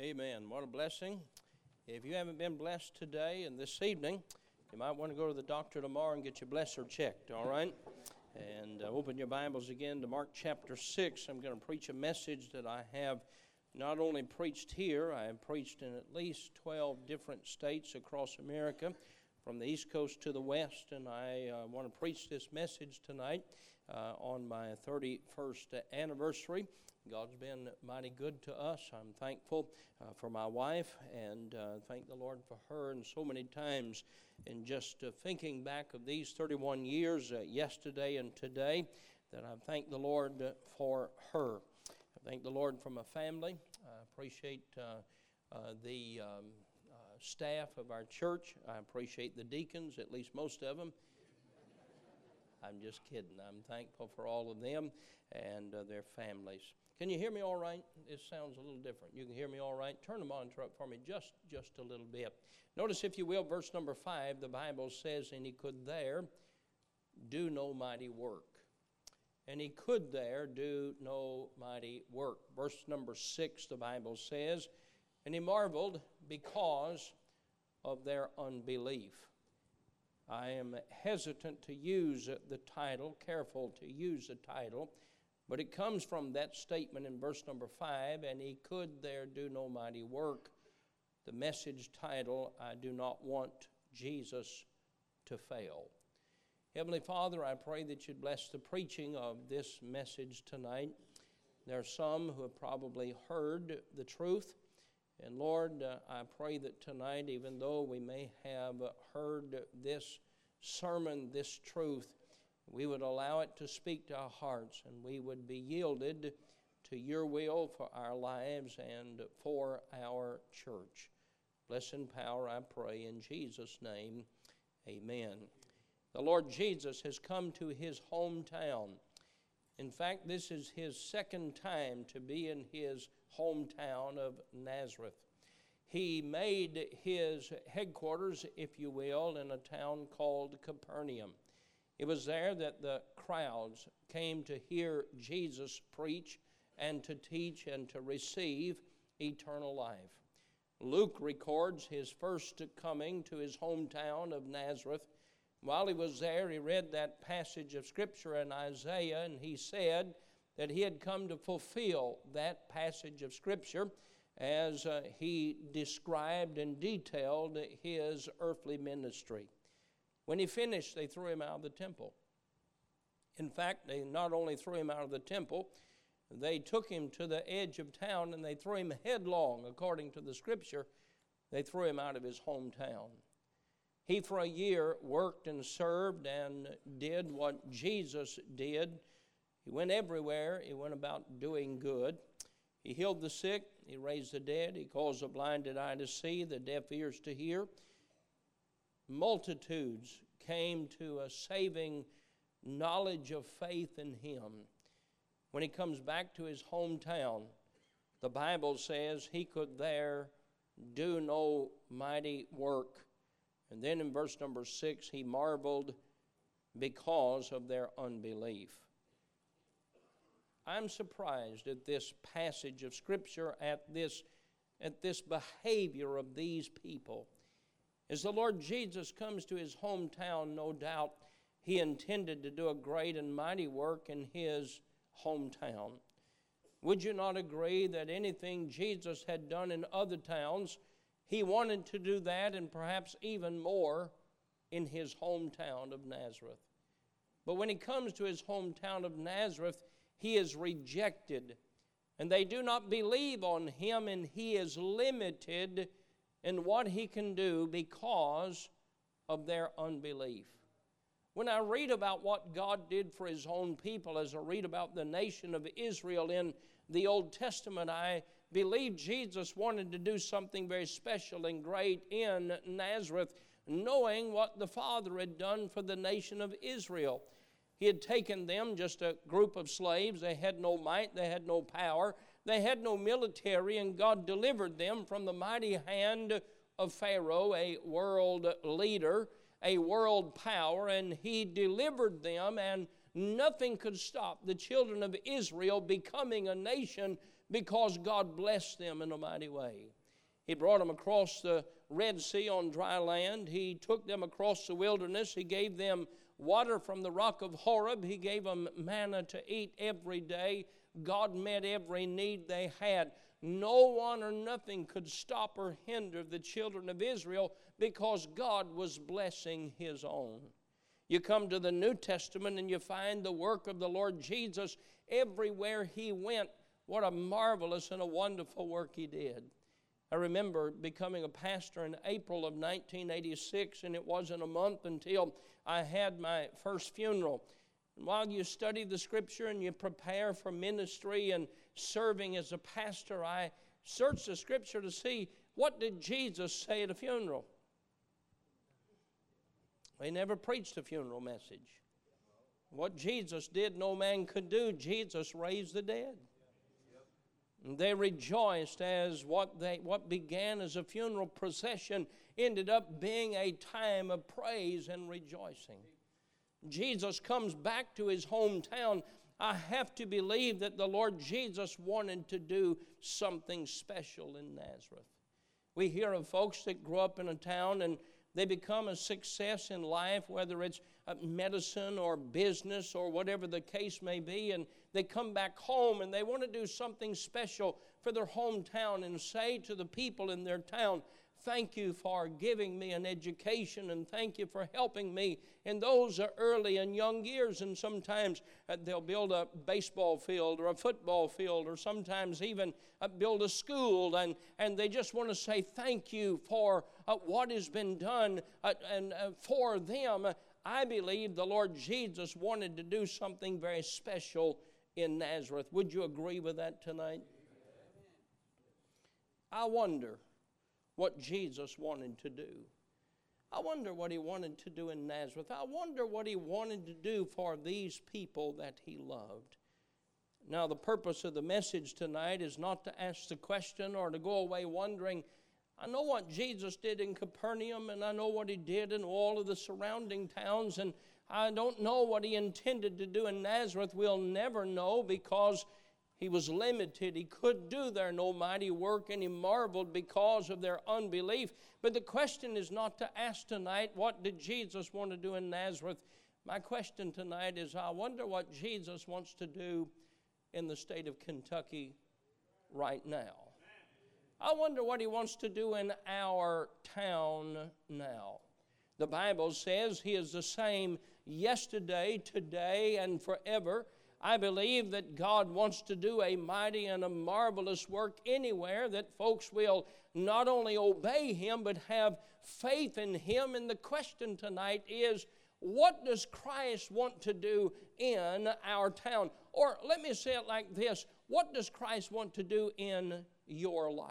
Amen. What a blessing. If you haven't been blessed today and this evening, you might want to go to the doctor tomorrow and get your blesser checked, all right? And open your Bibles again to Mark chapter 6. I'm going to preach a message that I have not only preached here, I have preached in at least 12 different states across America, from the East Coast to the West, and I want to preach this message tonight on my 31st anniversary. God's been mighty good to us. I'm thankful for my wife, and thank the Lord for her. And so many times, in just thinking back of these 31 years, yesterday and today, that I thank the Lord for her. I thank the Lord for my family. I appreciate the staff of our church. I appreciate the deacons, at least most of them. I'm just kidding. I'm thankful for all of them and their families. Can you hear me all right? This sounds a little different. You can hear me all right? Turn the monitor up for me just a little bit. Notice, if you will, verse number 5, the Bible says, and he could there do no mighty work. And he could there do no mighty work. Verse number 6, the Bible says, and he marveled because of their unbelief. I am hesitant to use the title, careful to use the title, but it comes from that statement in verse number 5, and he could there do no mighty work. The message title, I do not want Jesus to fail. Heavenly Father, I pray that you'd bless the preaching of this message tonight. There are some who have probably heard the truth. And Lord, I pray that tonight, even though we may have heard this sermon, this truth, we would allow it to speak to our hearts, and we would be yielded to your will for our lives and for our church. Bless and power, I pray, in Jesus' name, amen. The Lord Jesus has come to his hometown. In fact, this is his second time to be in his hometown of Nazareth. He made his headquarters, if you will, in a town called Capernaum. It was there that the crowds came to hear Jesus preach and to teach and to receive eternal life. Luke records his first coming to his hometown of Nazareth. While he was there, he read that passage of Scripture in Isaiah, and he said that he had come to fulfill that passage of Scripture as he described and detailed his earthly ministry. When he finished, they threw him out of the temple. In fact, they not only threw him out of the temple, they took him to the edge of town and they threw him headlong. According to the Scripture, they threw him out of his hometown. He for a year worked and served and did what Jesus did. He went everywhere. He went about doing good. He healed the sick. He raised the dead. He caused the blinded eye to see, the deaf ears to hear. Multitudes came to a saving knowledge of faith in him. When he comes back to his hometown, the Bible says he could there do no mighty work. And then in verse number 6, he marveled because of their unbelief. I'm surprised at this passage of Scripture, at this behavior of these people. As the Lord Jesus comes to his hometown, no doubt he intended to do a great and mighty work in his hometown. Would you not agree that anything Jesus had done in other towns, he wanted to do that and perhaps even more in his hometown of Nazareth? But when he comes to his hometown of Nazareth, he is rejected, and they do not believe on him, and he is limited and what he can do because of their unbelief. When I read about what God did for his own people, as I read about the nation of Israel in the Old Testament, I believe Jesus wanted to do something very special and great in Nazareth, knowing what the Father had done for the nation of Israel. He had taken them, just a group of slaves. They had no might, they had no power, they had no military, and God delivered them from the mighty hand of Pharaoh, a world leader, a world power, and he delivered them, and nothing could stop the children of Israel becoming a nation because God blessed them in a mighty way. He brought them across the Red Sea on dry land. He took them across the wilderness. He gave them water from the rock of Horeb. He gave them manna to eat every day. God met every need they had. No one or nothing could stop or hinder the children of Israel because God was blessing His own. You come to the New Testament and you find the work of the Lord Jesus everywhere He went. What a marvelous and a wonderful work He did. I remember becoming a pastor in April of 1986, and it wasn't a month until I had my first funeral. And while you study the Scripture and you prepare for ministry and serving as a pastor, I searched the Scripture to see, what did Jesus say at a funeral? He never preached a funeral message. What Jesus did, no man could do. Jesus raised the dead. They rejoiced as what began as a funeral procession ended up being a time of praise and rejoicing. Jesus comes back to His hometown. I have to believe that the Lord Jesus wanted to do something special in Nazareth. We hear of folks that grow up in a town and they become a success in life, whether it's medicine or business or whatever the case may be, and they come back home and they want to do something special for their hometown and say to the people in their town, thank you for giving me an education and thank you for helping me. And those are early and young years, and sometimes they'll build a baseball field or a football field or sometimes even build a school, and they just want to say thank you for what has been done and for them. I believe the Lord Jesus wanted to do something very special in Nazareth. Would you agree with that tonight? I wonder what Jesus wanted to do. I wonder what He wanted to do in Nazareth. I wonder what He wanted to do for these people that He loved. Now, the purpose of the message tonight is not to ask the question or to go away wondering, I know what Jesus did in Capernaum, and I know what He did in all of the surrounding towns, and I don't know what He intended to do in Nazareth. We'll never know because He was limited. He could do there no mighty work, and He marveled because of their unbelief. But the question is not to ask tonight, what did Jesus want to do in Nazareth? My question tonight is, I wonder what Jesus wants to do in the state of Kentucky right now. I wonder what He wants to do in our town now. The Bible says He is the same yesterday, today, and forever. I believe that God wants to do a mighty and a marvelous work anywhere, that folks will not only obey Him but have faith in Him. And the question tonight is, what does Christ want to do in our town? Or let me say it like this, what does Christ want to do in your life?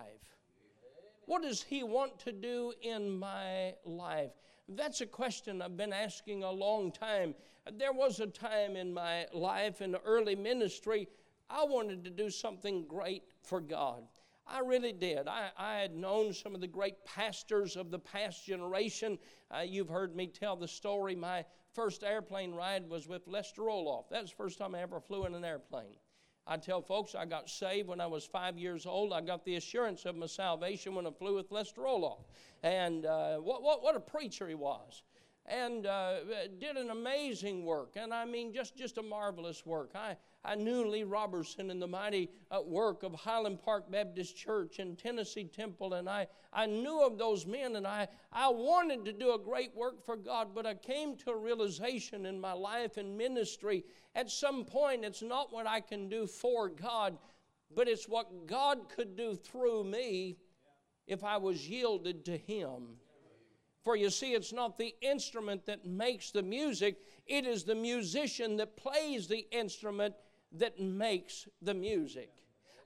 What does He want to do in my life? That's a question I've been asking a long time. There was a time in my life in early ministry, I wanted to do something great for God. I really did. I had known some of the great pastors of the past generation. You've heard me tell the story. My first airplane ride was with Lester Roloff. That's the first time I ever flew in an airplane. I tell folks I got saved when I was 5 years old. I got the assurance of my salvation when I flew with Lester Roloff. And what a preacher he was. And did an amazing work, and I mean just a marvelous work. I knew Lee Robertson and the mighty work of Highland Park Baptist Church and Tennessee Temple, and I knew of those men, and I wanted to do a great work for God, but I came to a realization in my life and ministry, at some point it's not what I can do for God, but it's what God could do through me if I was yielded to Him. For you see, it's not the instrument that makes the music. It is the musician that plays the instrument that makes the music.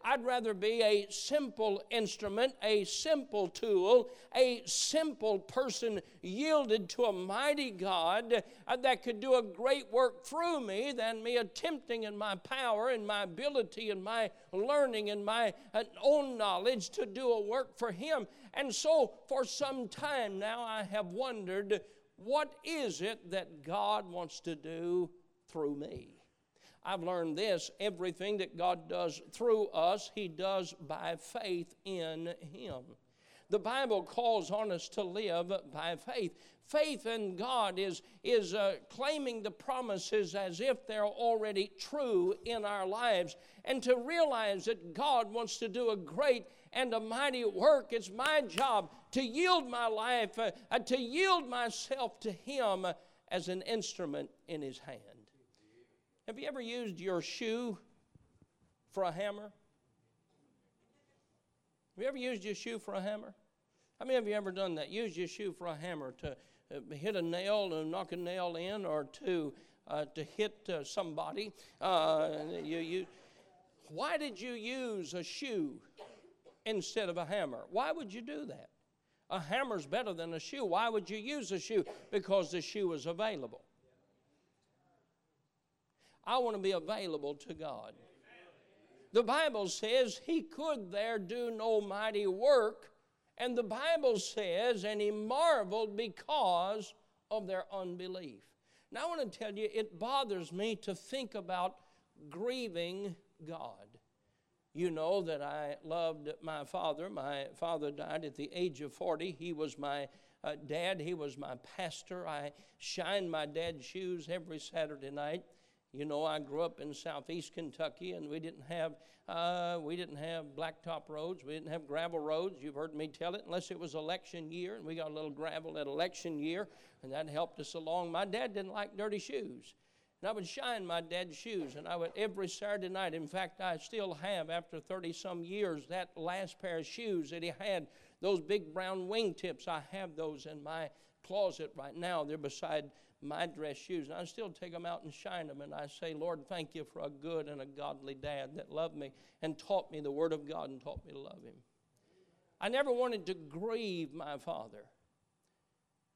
I'd rather be a simple instrument, a simple tool, a simple person yielded to a mighty God that could do a great work through me than me attempting in my power and my ability and my learning and my own knowledge to do a work for Him. And so for some time now I have wondered, what is it that God wants to do through me? I've learned this, everything that God does through us, He does by faith in Him. The Bible calls on us to live by faith. Faith in God is claiming the promises as if they're already true in our lives, and to realize that God wants to do a great and a mighty work. It's my job to yield my life, to yield myself to Him as an instrument in His hand. Have you ever used your shoe for a hammer? Have you ever used your shoe for a hammer? How many of you ever done that? Use your shoe for a hammer to hit a nail and knock a nail in, or to hit somebody. Why did you use a shoe instead of a hammer? Why would you do that? A hammer's better than a shoe. Why would you use a shoe? Because the shoe is available. I want to be available to God. The Bible says He could there do no mighty work. And the Bible says, and He marveled because of their unbelief. Now I want to tell you, it bothers me to think about grieving God. You know that I loved my father. My father died at the age of 40. He was my dad. He was my pastor. I shined my dad's shoes every Saturday night. You know, I grew up in southeast Kentucky, and we didn't have blacktop roads. We didn't have gravel roads. You've heard me tell it, unless it was election year, and we got a little gravel at election year, and that helped us along. My dad didn't like dirty shoes, and I would shine my dad's shoes, and I would every Saturday night. In fact, I still have, after 30-some years, that last pair of shoes that he had, those big brown wingtips. I have those in my closet right now. They're beside my dress shoes, and I still take them out and shine them, and I say, Lord, thank you for a good and a godly dad that loved me and taught me the Word of God and taught me to love Him. I never wanted to grieve my Father.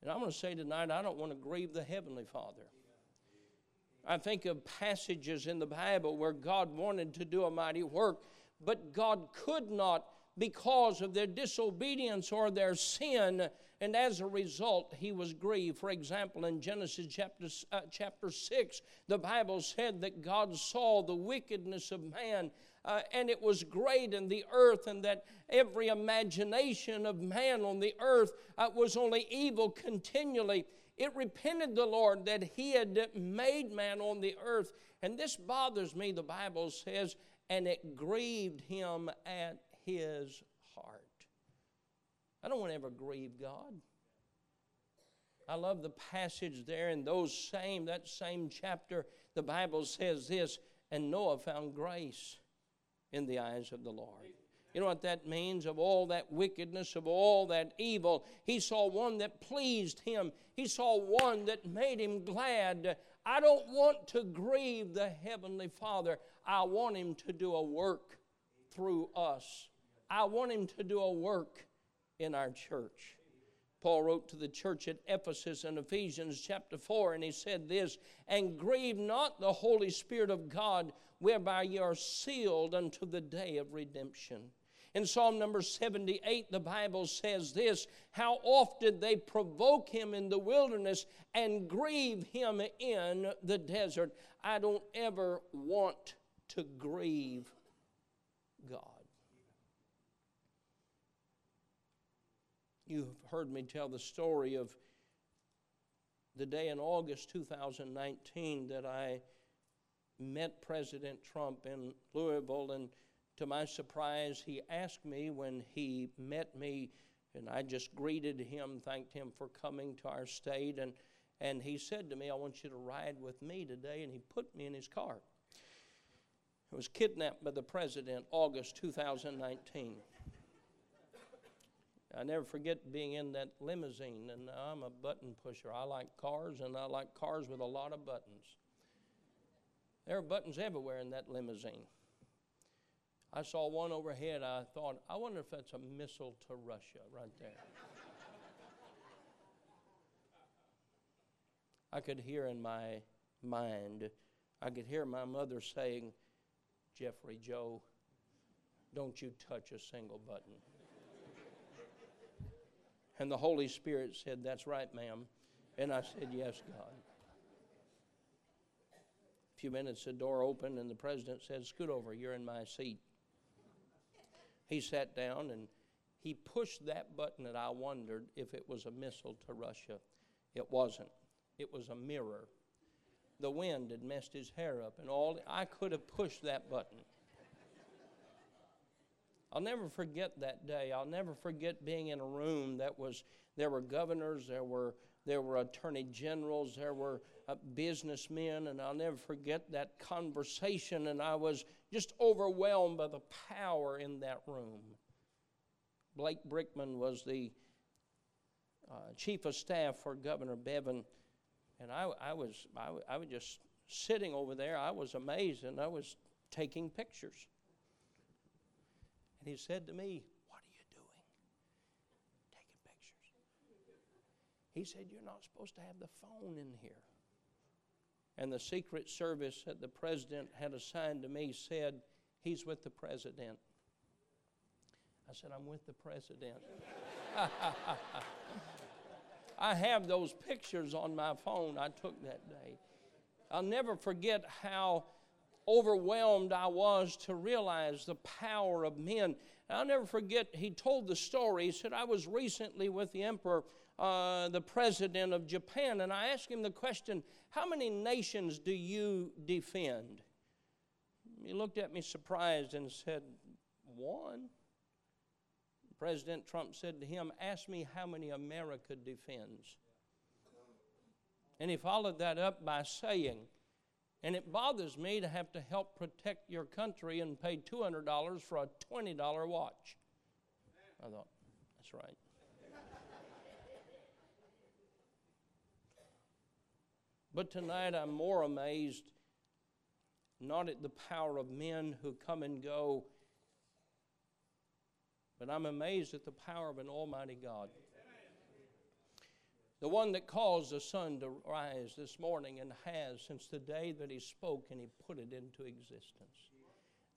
And I'm going to say tonight, I don't want to grieve the Heavenly Father. I think of passages in the Bible where God wanted to do a mighty work, but God could not because of their disobedience or their sin, and as a result, He was grieved. For example, in Genesis chapter 6, the Bible said that God saw the wickedness of man, and it was great in the earth, and that every imagination of man on the earth was only evil continually. It repented the Lord that He had made man on the earth, and this bothers me, the Bible says, and it grieved Him at His heart. I don't want to ever grieve God. I love the passage there in that same chapter. The Bible says this, and Noah found grace in the eyes of the Lord. You know what that means? Of all that wickedness, of all that evil, he saw one that pleased him. He saw one that made him glad. I don't want to grieve the Heavenly Father. I want Him to do a work through us. I want Him to do a work in our church. Paul wrote to the church at Ephesus in Ephesians chapter 4, and he said this, and grieve not the Holy Spirit of God, whereby ye are sealed unto the day of redemption. In Psalm number 78, the Bible says this, how oft did they provoke Him in the wilderness and grieve Him in the desert. I don't ever want to grieve God. You've heard me tell the story of the day in August 2019 that I met President Trump in Louisville, and to my surprise, he asked me when he met me, and I just greeted him, thanked him for coming to our state, and he said to me, I want you to ride with me today, and he put me in his car. I was kidnapped by the president August 2019. I never forget being in that limousine, and I'm a button pusher. I like cars, and I like cars with a lot of buttons. There are buttons everywhere in that limousine. I saw one overhead. I thought, I wonder if that's a missile to Russia right there. I could hear in my mind, I could hear my mother saying, Jeffrey, Joe, don't you touch a single button. And the Holy Spirit said, that's right, ma'am. And I said, yes, God. A few minutes, the door opened, and the president said, "Scoot over, you're in my seat." He sat down, and he pushed that button, and I wondered if it was a missile to Russia. It wasn't. It was a mirror. The wind had messed his hair up, and all I could have pushed that button. I'll never forget that day. I'll never forget being in a room that was, there were governors, there were attorney generals, there were businessmen, and I'll never forget that conversation, and I was just overwhelmed by the power in that room. Blake Brickman was the chief of staff for Governor Bevin, and I was just sitting over there. I was amazed, and I was taking pictures. He said to me, "What are you doing? Taking pictures." He said, "You're not supposed to have the phone in here." And the Secret Service that the president had assigned to me said, "He's with the president." I said, "I'm with the president." I have those pictures on my phone I took that day. I'll never forget how overwhelmed I was to realize the power of men. And I'll never forget, he told the story. He said, "I was recently with the emperor, the president of Japan, and I asked him the question, 'How many nations do you defend?' He looked at me surprised and said, 'One.' President Trump said to him, 'Ask me how many America defends.'" And he followed that up by saying, "And it bothers me to have to help protect your country and pay $200 for a $20 watch." I thought, that's right. But tonight I'm more amazed, not at the power of men who come and go, but I'm amazed at the power of an almighty God. The one that caused the sun to rise this morning and has since the day that he spoke and he put it into existence.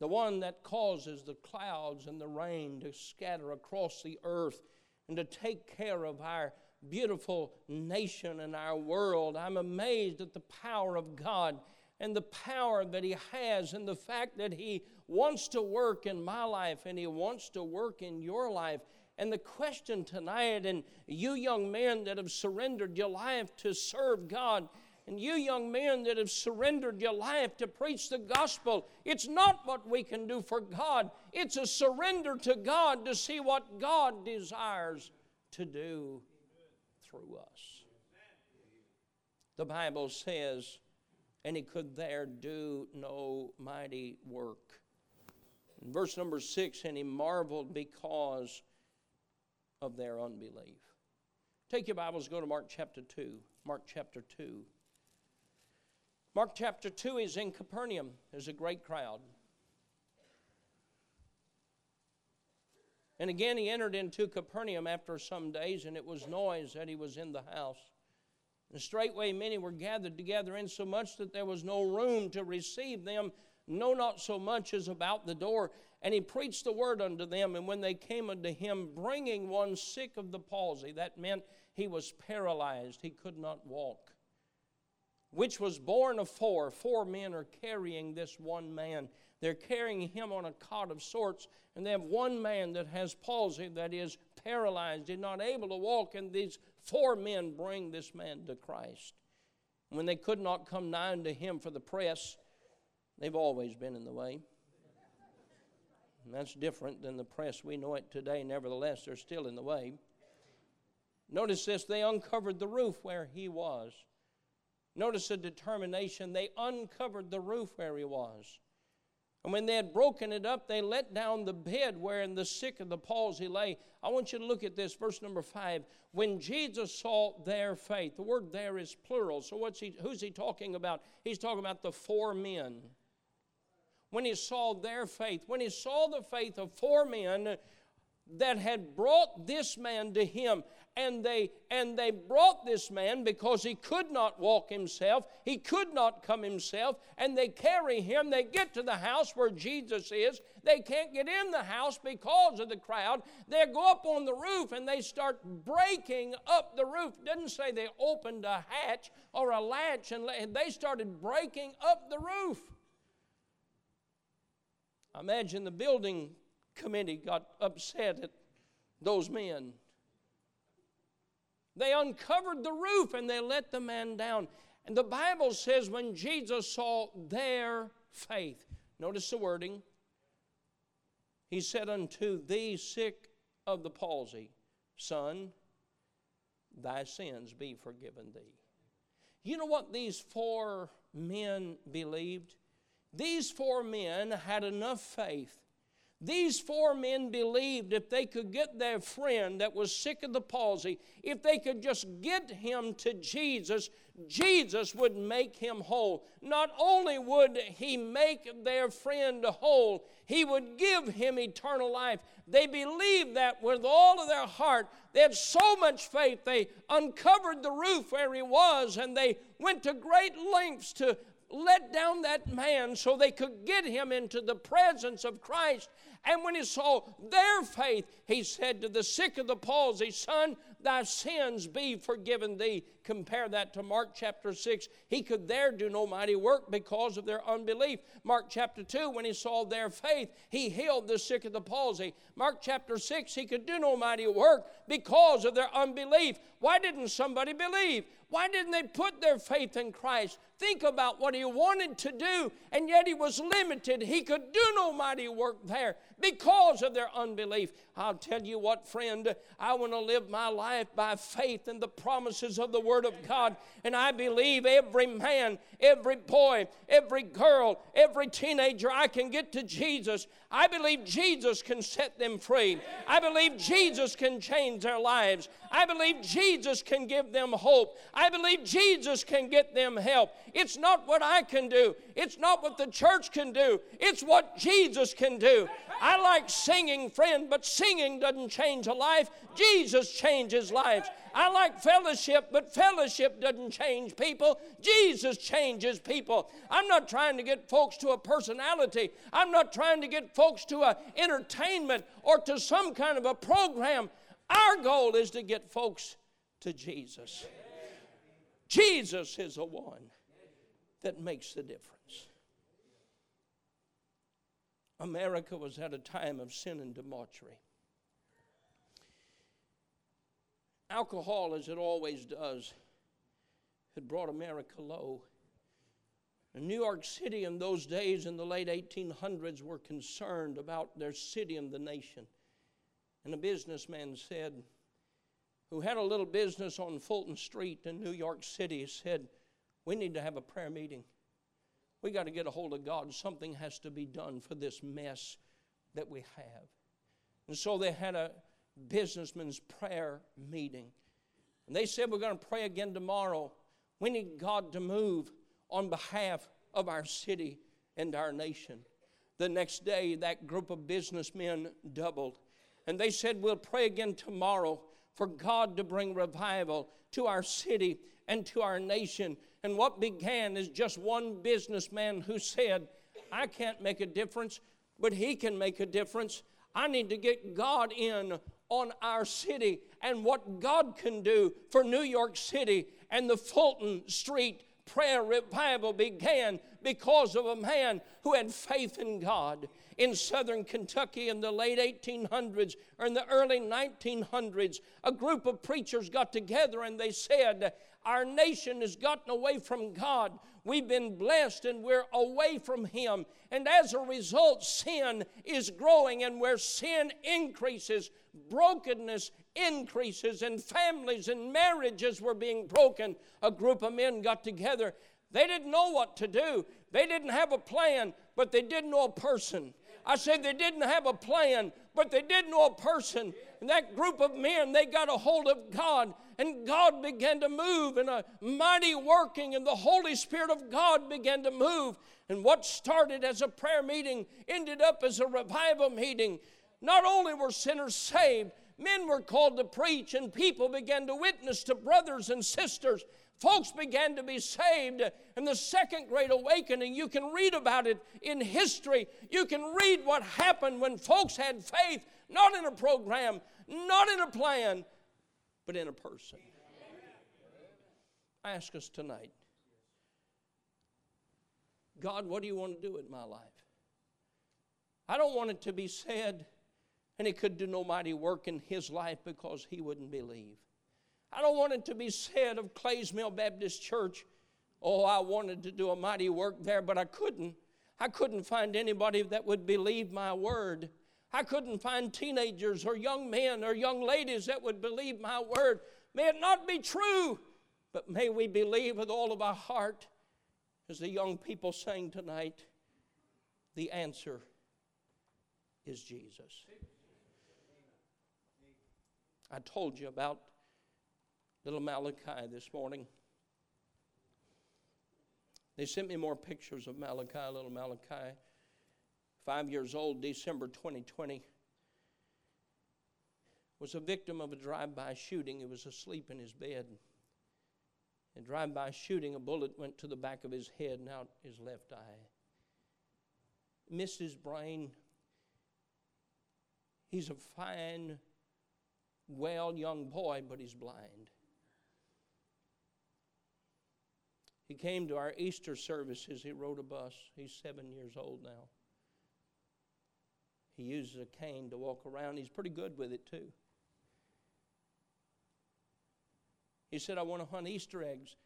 The one that causes the clouds and the rain to scatter across the earth and to take care of our beautiful nation and our world. I'm amazed at the power of God and the power that he has and the fact that he wants to work in my life and he wants to work in your life. And the question tonight, and you young men that have surrendered your life to serve God, and you young men that have surrendered your life to preach the gospel, it's not what we can do for God. It's a surrender to God to see what God desires to do through us. The Bible says, "And he could there do no mighty work." In verse number 6, "And he marveled because of their unbelief." Take your Bibles, go to Mark chapter 2. Mark chapter 2. Mark chapter 2 is in Capernaum. There's a great crowd. And again he entered into Capernaum after some days, and it was noised that he was in the house. And straightway many were gathered together, insomuch that there was no room to receive them, no, not so much as about the door. And he preached the word unto them. And when they came unto him, bringing one sick of the palsy, that meant he was paralyzed, he could not walk, which was born of four. Four men are carrying this one man. They're carrying him on a cot of sorts, and they have one man that has palsy, that is paralyzed, is not able to walk, and these four men bring this man to Christ. When they could not come nigh unto him for the press, they've always been in the way. And that's different than the press we know it today. Nevertheless, they're still in the way. Notice this, they uncovered the roof where he was. Notice the determination. They uncovered the roof where he was. And when they had broken it up, they let down the bed wherein the sick of the palsy lay. I want you to look at this, verse number 5. When Jesus saw their faith, the word "there" is plural. So who's he talking about? He's talking about the four men. When he saw their faith, when he saw the faith of four men, that had brought this man to him. And they brought this man because he could not walk himself. He could not come himself. And they carry him. They get to the house where Jesus is. They can't get in the house because of the crowd. They go up on the roof and they start breaking up the roof. It doesn't say they opened a hatch or a latch, and they started breaking up the roof. I imagine the building committee got upset at those men. They uncovered the roof and they let the man down. And the Bible says when Jesus saw their faith, notice the wording, he said unto thee sick of the palsy, son, thy sins be forgiven thee. You know what these four men believed? These four men had enough faith. These four men believed if they could get their friend that was sick of the palsy, if they could just get him to Jesus, Jesus would make him whole. Not only would he make their friend whole, he would give him eternal life. They believed that with all of their heart. They had so much faith, they uncovered the roof where he was, and they went to great lengths to let down that man so they could get him into the presence of Christ. And when he saw their faith, he said to the sick of the palsy, son, thy sins be forgiven thee. Compare that to Mark chapter 6. He could there do no mighty work because of their unbelief. Mark chapter 2, when he saw their faith, he healed the sick of the palsy. Mark chapter 6, he could do no mighty work because of their unbelief. Why didn't somebody believe? Why didn't they put their faith in Christ? Think about what he wanted to do, and yet he was limited. He could do no mighty work there because of their unbelief. I'll tell you what, friend, I want to live my life by faith in the promises of the Word of God. And I believe every man, every boy, every girl, every teenager, I can get to Jesus. I believe Jesus can set them free. I believe Jesus can change their lives. I believe Jesus can give them hope. I believe Jesus can get them help. It's not what I can do. It's not what the church can do. It's what Jesus can do. I like singing, friend, but singing doesn't change a life. Jesus changes lives. I like fellowship, but fellowship doesn't change people. Jesus changes people. I'm not trying to get folks to a personality. I'm not trying to get folks to an entertainment or to some kind of a program. Our goal is to get folks to Jesus. Jesus is the one that makes the difference. America was at a time of sin and debauchery. Alcohol, as it always does, had brought America low. And New York City in those days, in the late 1800s, were concerned about their city and the nation. And a businessman said, who had a little business on Fulton Street in New York City, said, we need to have a prayer meeting. We got to get a hold of God. Something has to be done for this mess that we have. And so they had a businessman's prayer meeting. And they said, we're going to pray again tomorrow. We need God to move on behalf of our city and our nation. The next day, that group of businessmen doubled. And they said, we'll pray again tomorrow for God to bring revival to our city and to our nation. And what began is just one businessman who said, I can't make a difference, but he can make a difference. I need to get God in on our city and what God can do for New York City. And the Fulton Street prayer revival began because of a man who had faith in God. In southern Kentucky in the late 1800s or in the early 1900s, a group of preachers got together and they said, our nation has gotten away from God. We've been blessed and we're away from Him. And as a result, sin is growing. And where sin increases, brokenness increases. And families and marriages were being broken. A group of men got together. They didn't know what to do. They didn't have a plan, but they did know a person. I said they didn't have a plan, but they did know a person. And that group of men, they got a hold of God. And God began to move in a mighty working. And the Holy Spirit of God began to move. And what started as a prayer meeting ended up as a revival meeting. Not only were sinners saved, men were called to preach, and people began to witness to brothers and sisters. Folks began to be saved. And the Second Great Awakening, you can read about it in history. You can read what happened when folks had faith, not in a program, not in a plan, but in a person. I ask us tonight, God, what do you want to do in my life? I don't want it to be said, and it could do no mighty work in his life because he wouldn't believe. I don't want it to be said of Clay's Mill Baptist Church, oh, I wanted to do a mighty work there, but I couldn't. I couldn't find anybody that would believe my word. I couldn't find teenagers or young men or young ladies that would believe my word. May it not be true, but may we believe with all of our heart, as the young people sang tonight, the answer is Jesus. I told you about little Malachi this morning. They sent me more pictures of Malachi, little Malachi. 5 years old, December 2020. Was a victim of a drive-by shooting. He was asleep in his bed. A drive-by shooting, a bullet went to the back of his head and out his left eye. Missed his brain. He's a fine, well, young boy, but he's blind. He came to our Easter services. He rode a bus. He's 7 years old now. He uses a cane to walk around. He's pretty good with it, too. He said, I want to hunt Easter eggs.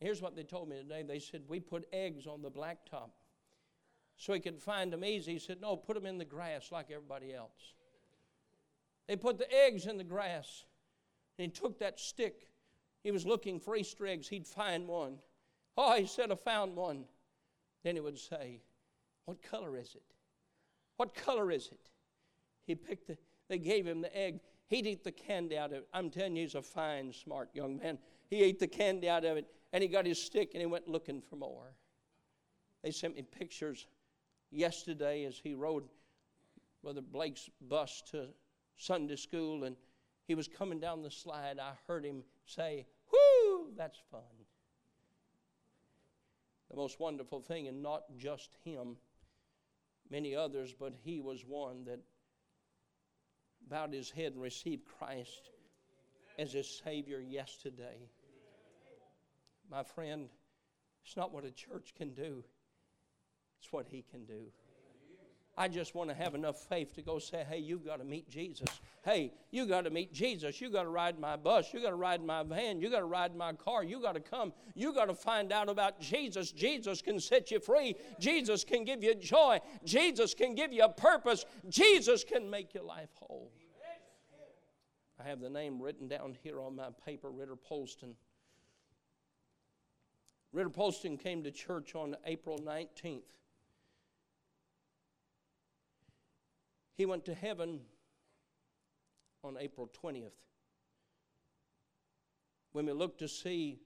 Here's what they told me today. They said, we put eggs on the blacktop so he could find them easy. He said, no, put them in the grass like everybody else. They put the eggs in the grass, and he took that stick. He was looking for Easter eggs. He'd find one. Oh, he said, I found one. Then he would say, what color is it? What color is it? He picked they gave him the egg. He'd eat the candy out of it. I'm telling you, he's a fine, smart young man. He ate the candy out of it, and he got his stick, and he went looking for more. They sent me pictures yesterday as he rode Brother Blake's bus to Sunday school, and he was coming down the slide. I heard him say, whoo, that's fun. The most wonderful thing, and not just him, many others, but he was one that bowed his head and received Christ as his Savior yesterday. My friend, it's not what a church can do. It's what he can do. I just want to have enough faith to go say, hey, you've got to meet Jesus. Hey, you've got to meet Jesus. You've got to ride my bus. You've got to ride my van. You've got to ride my car. You've got to come. You've got to find out about Jesus. Jesus can set you free. Jesus can give you joy. Jesus can give you a purpose. Jesus can make your life whole. I have the name written down here on my paper, Ritter Polston. Ritter Polston came to church on April 19th. He went to heaven on April 20th. When we looked to see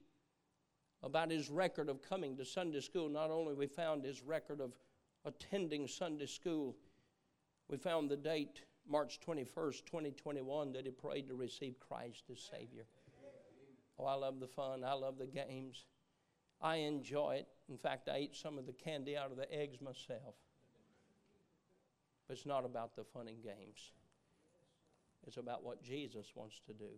about his record of coming to Sunday school, not only we found his record of attending Sunday school, we found the date, March 21st, 2021, that he prayed to receive Christ as Savior. Oh, I love the fun. I love the games. I enjoy it. In fact, I ate some of the candy out of the eggs myself. It's not about the fun and games. It's about what Jesus wants to do.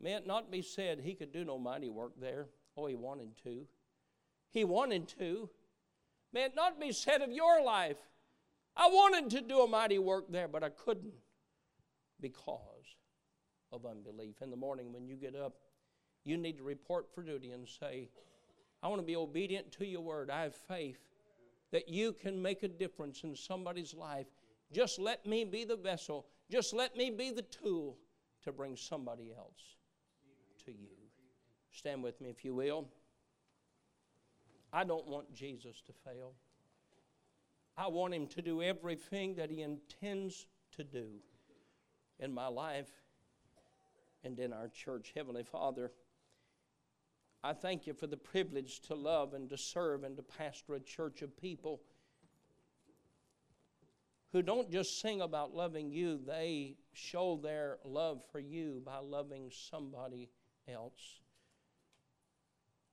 May it not be said he could do no mighty work there. Oh, he wanted to. He wanted to. May it not be said of your life, I wanted to do a mighty work there, but I couldn't because of unbelief. In the morning when you get up, you need to report for duty and say, I want to be obedient to your word. I have faith that you can make a difference in somebody's life. Just let me be the vessel. Just let me be the tool to bring somebody else to you. Stand with me if you will. I don't want Jesus to fail. I want him to do everything that he intends to do in my life and in our church. Heavenly Father, I thank you for the privilege to love and to serve and to pastor a church of people who don't just sing about loving you, they show their love for you by loving somebody else.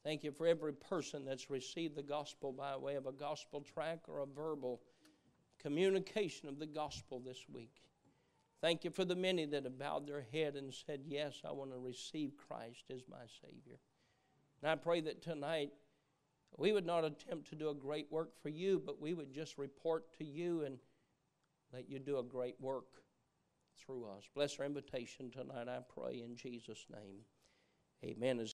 Thank you for every person that's received the gospel by way of a gospel tract or a verbal communication of the gospel this week. Thank you for the many that have bowed their head and said, yes, I want to receive Christ as my Savior. And I pray that tonight we would not attempt to do a great work for you, but we would just report to you and let you do a great work through us. Bless our invitation tonight, I pray in Jesus' name. Amen.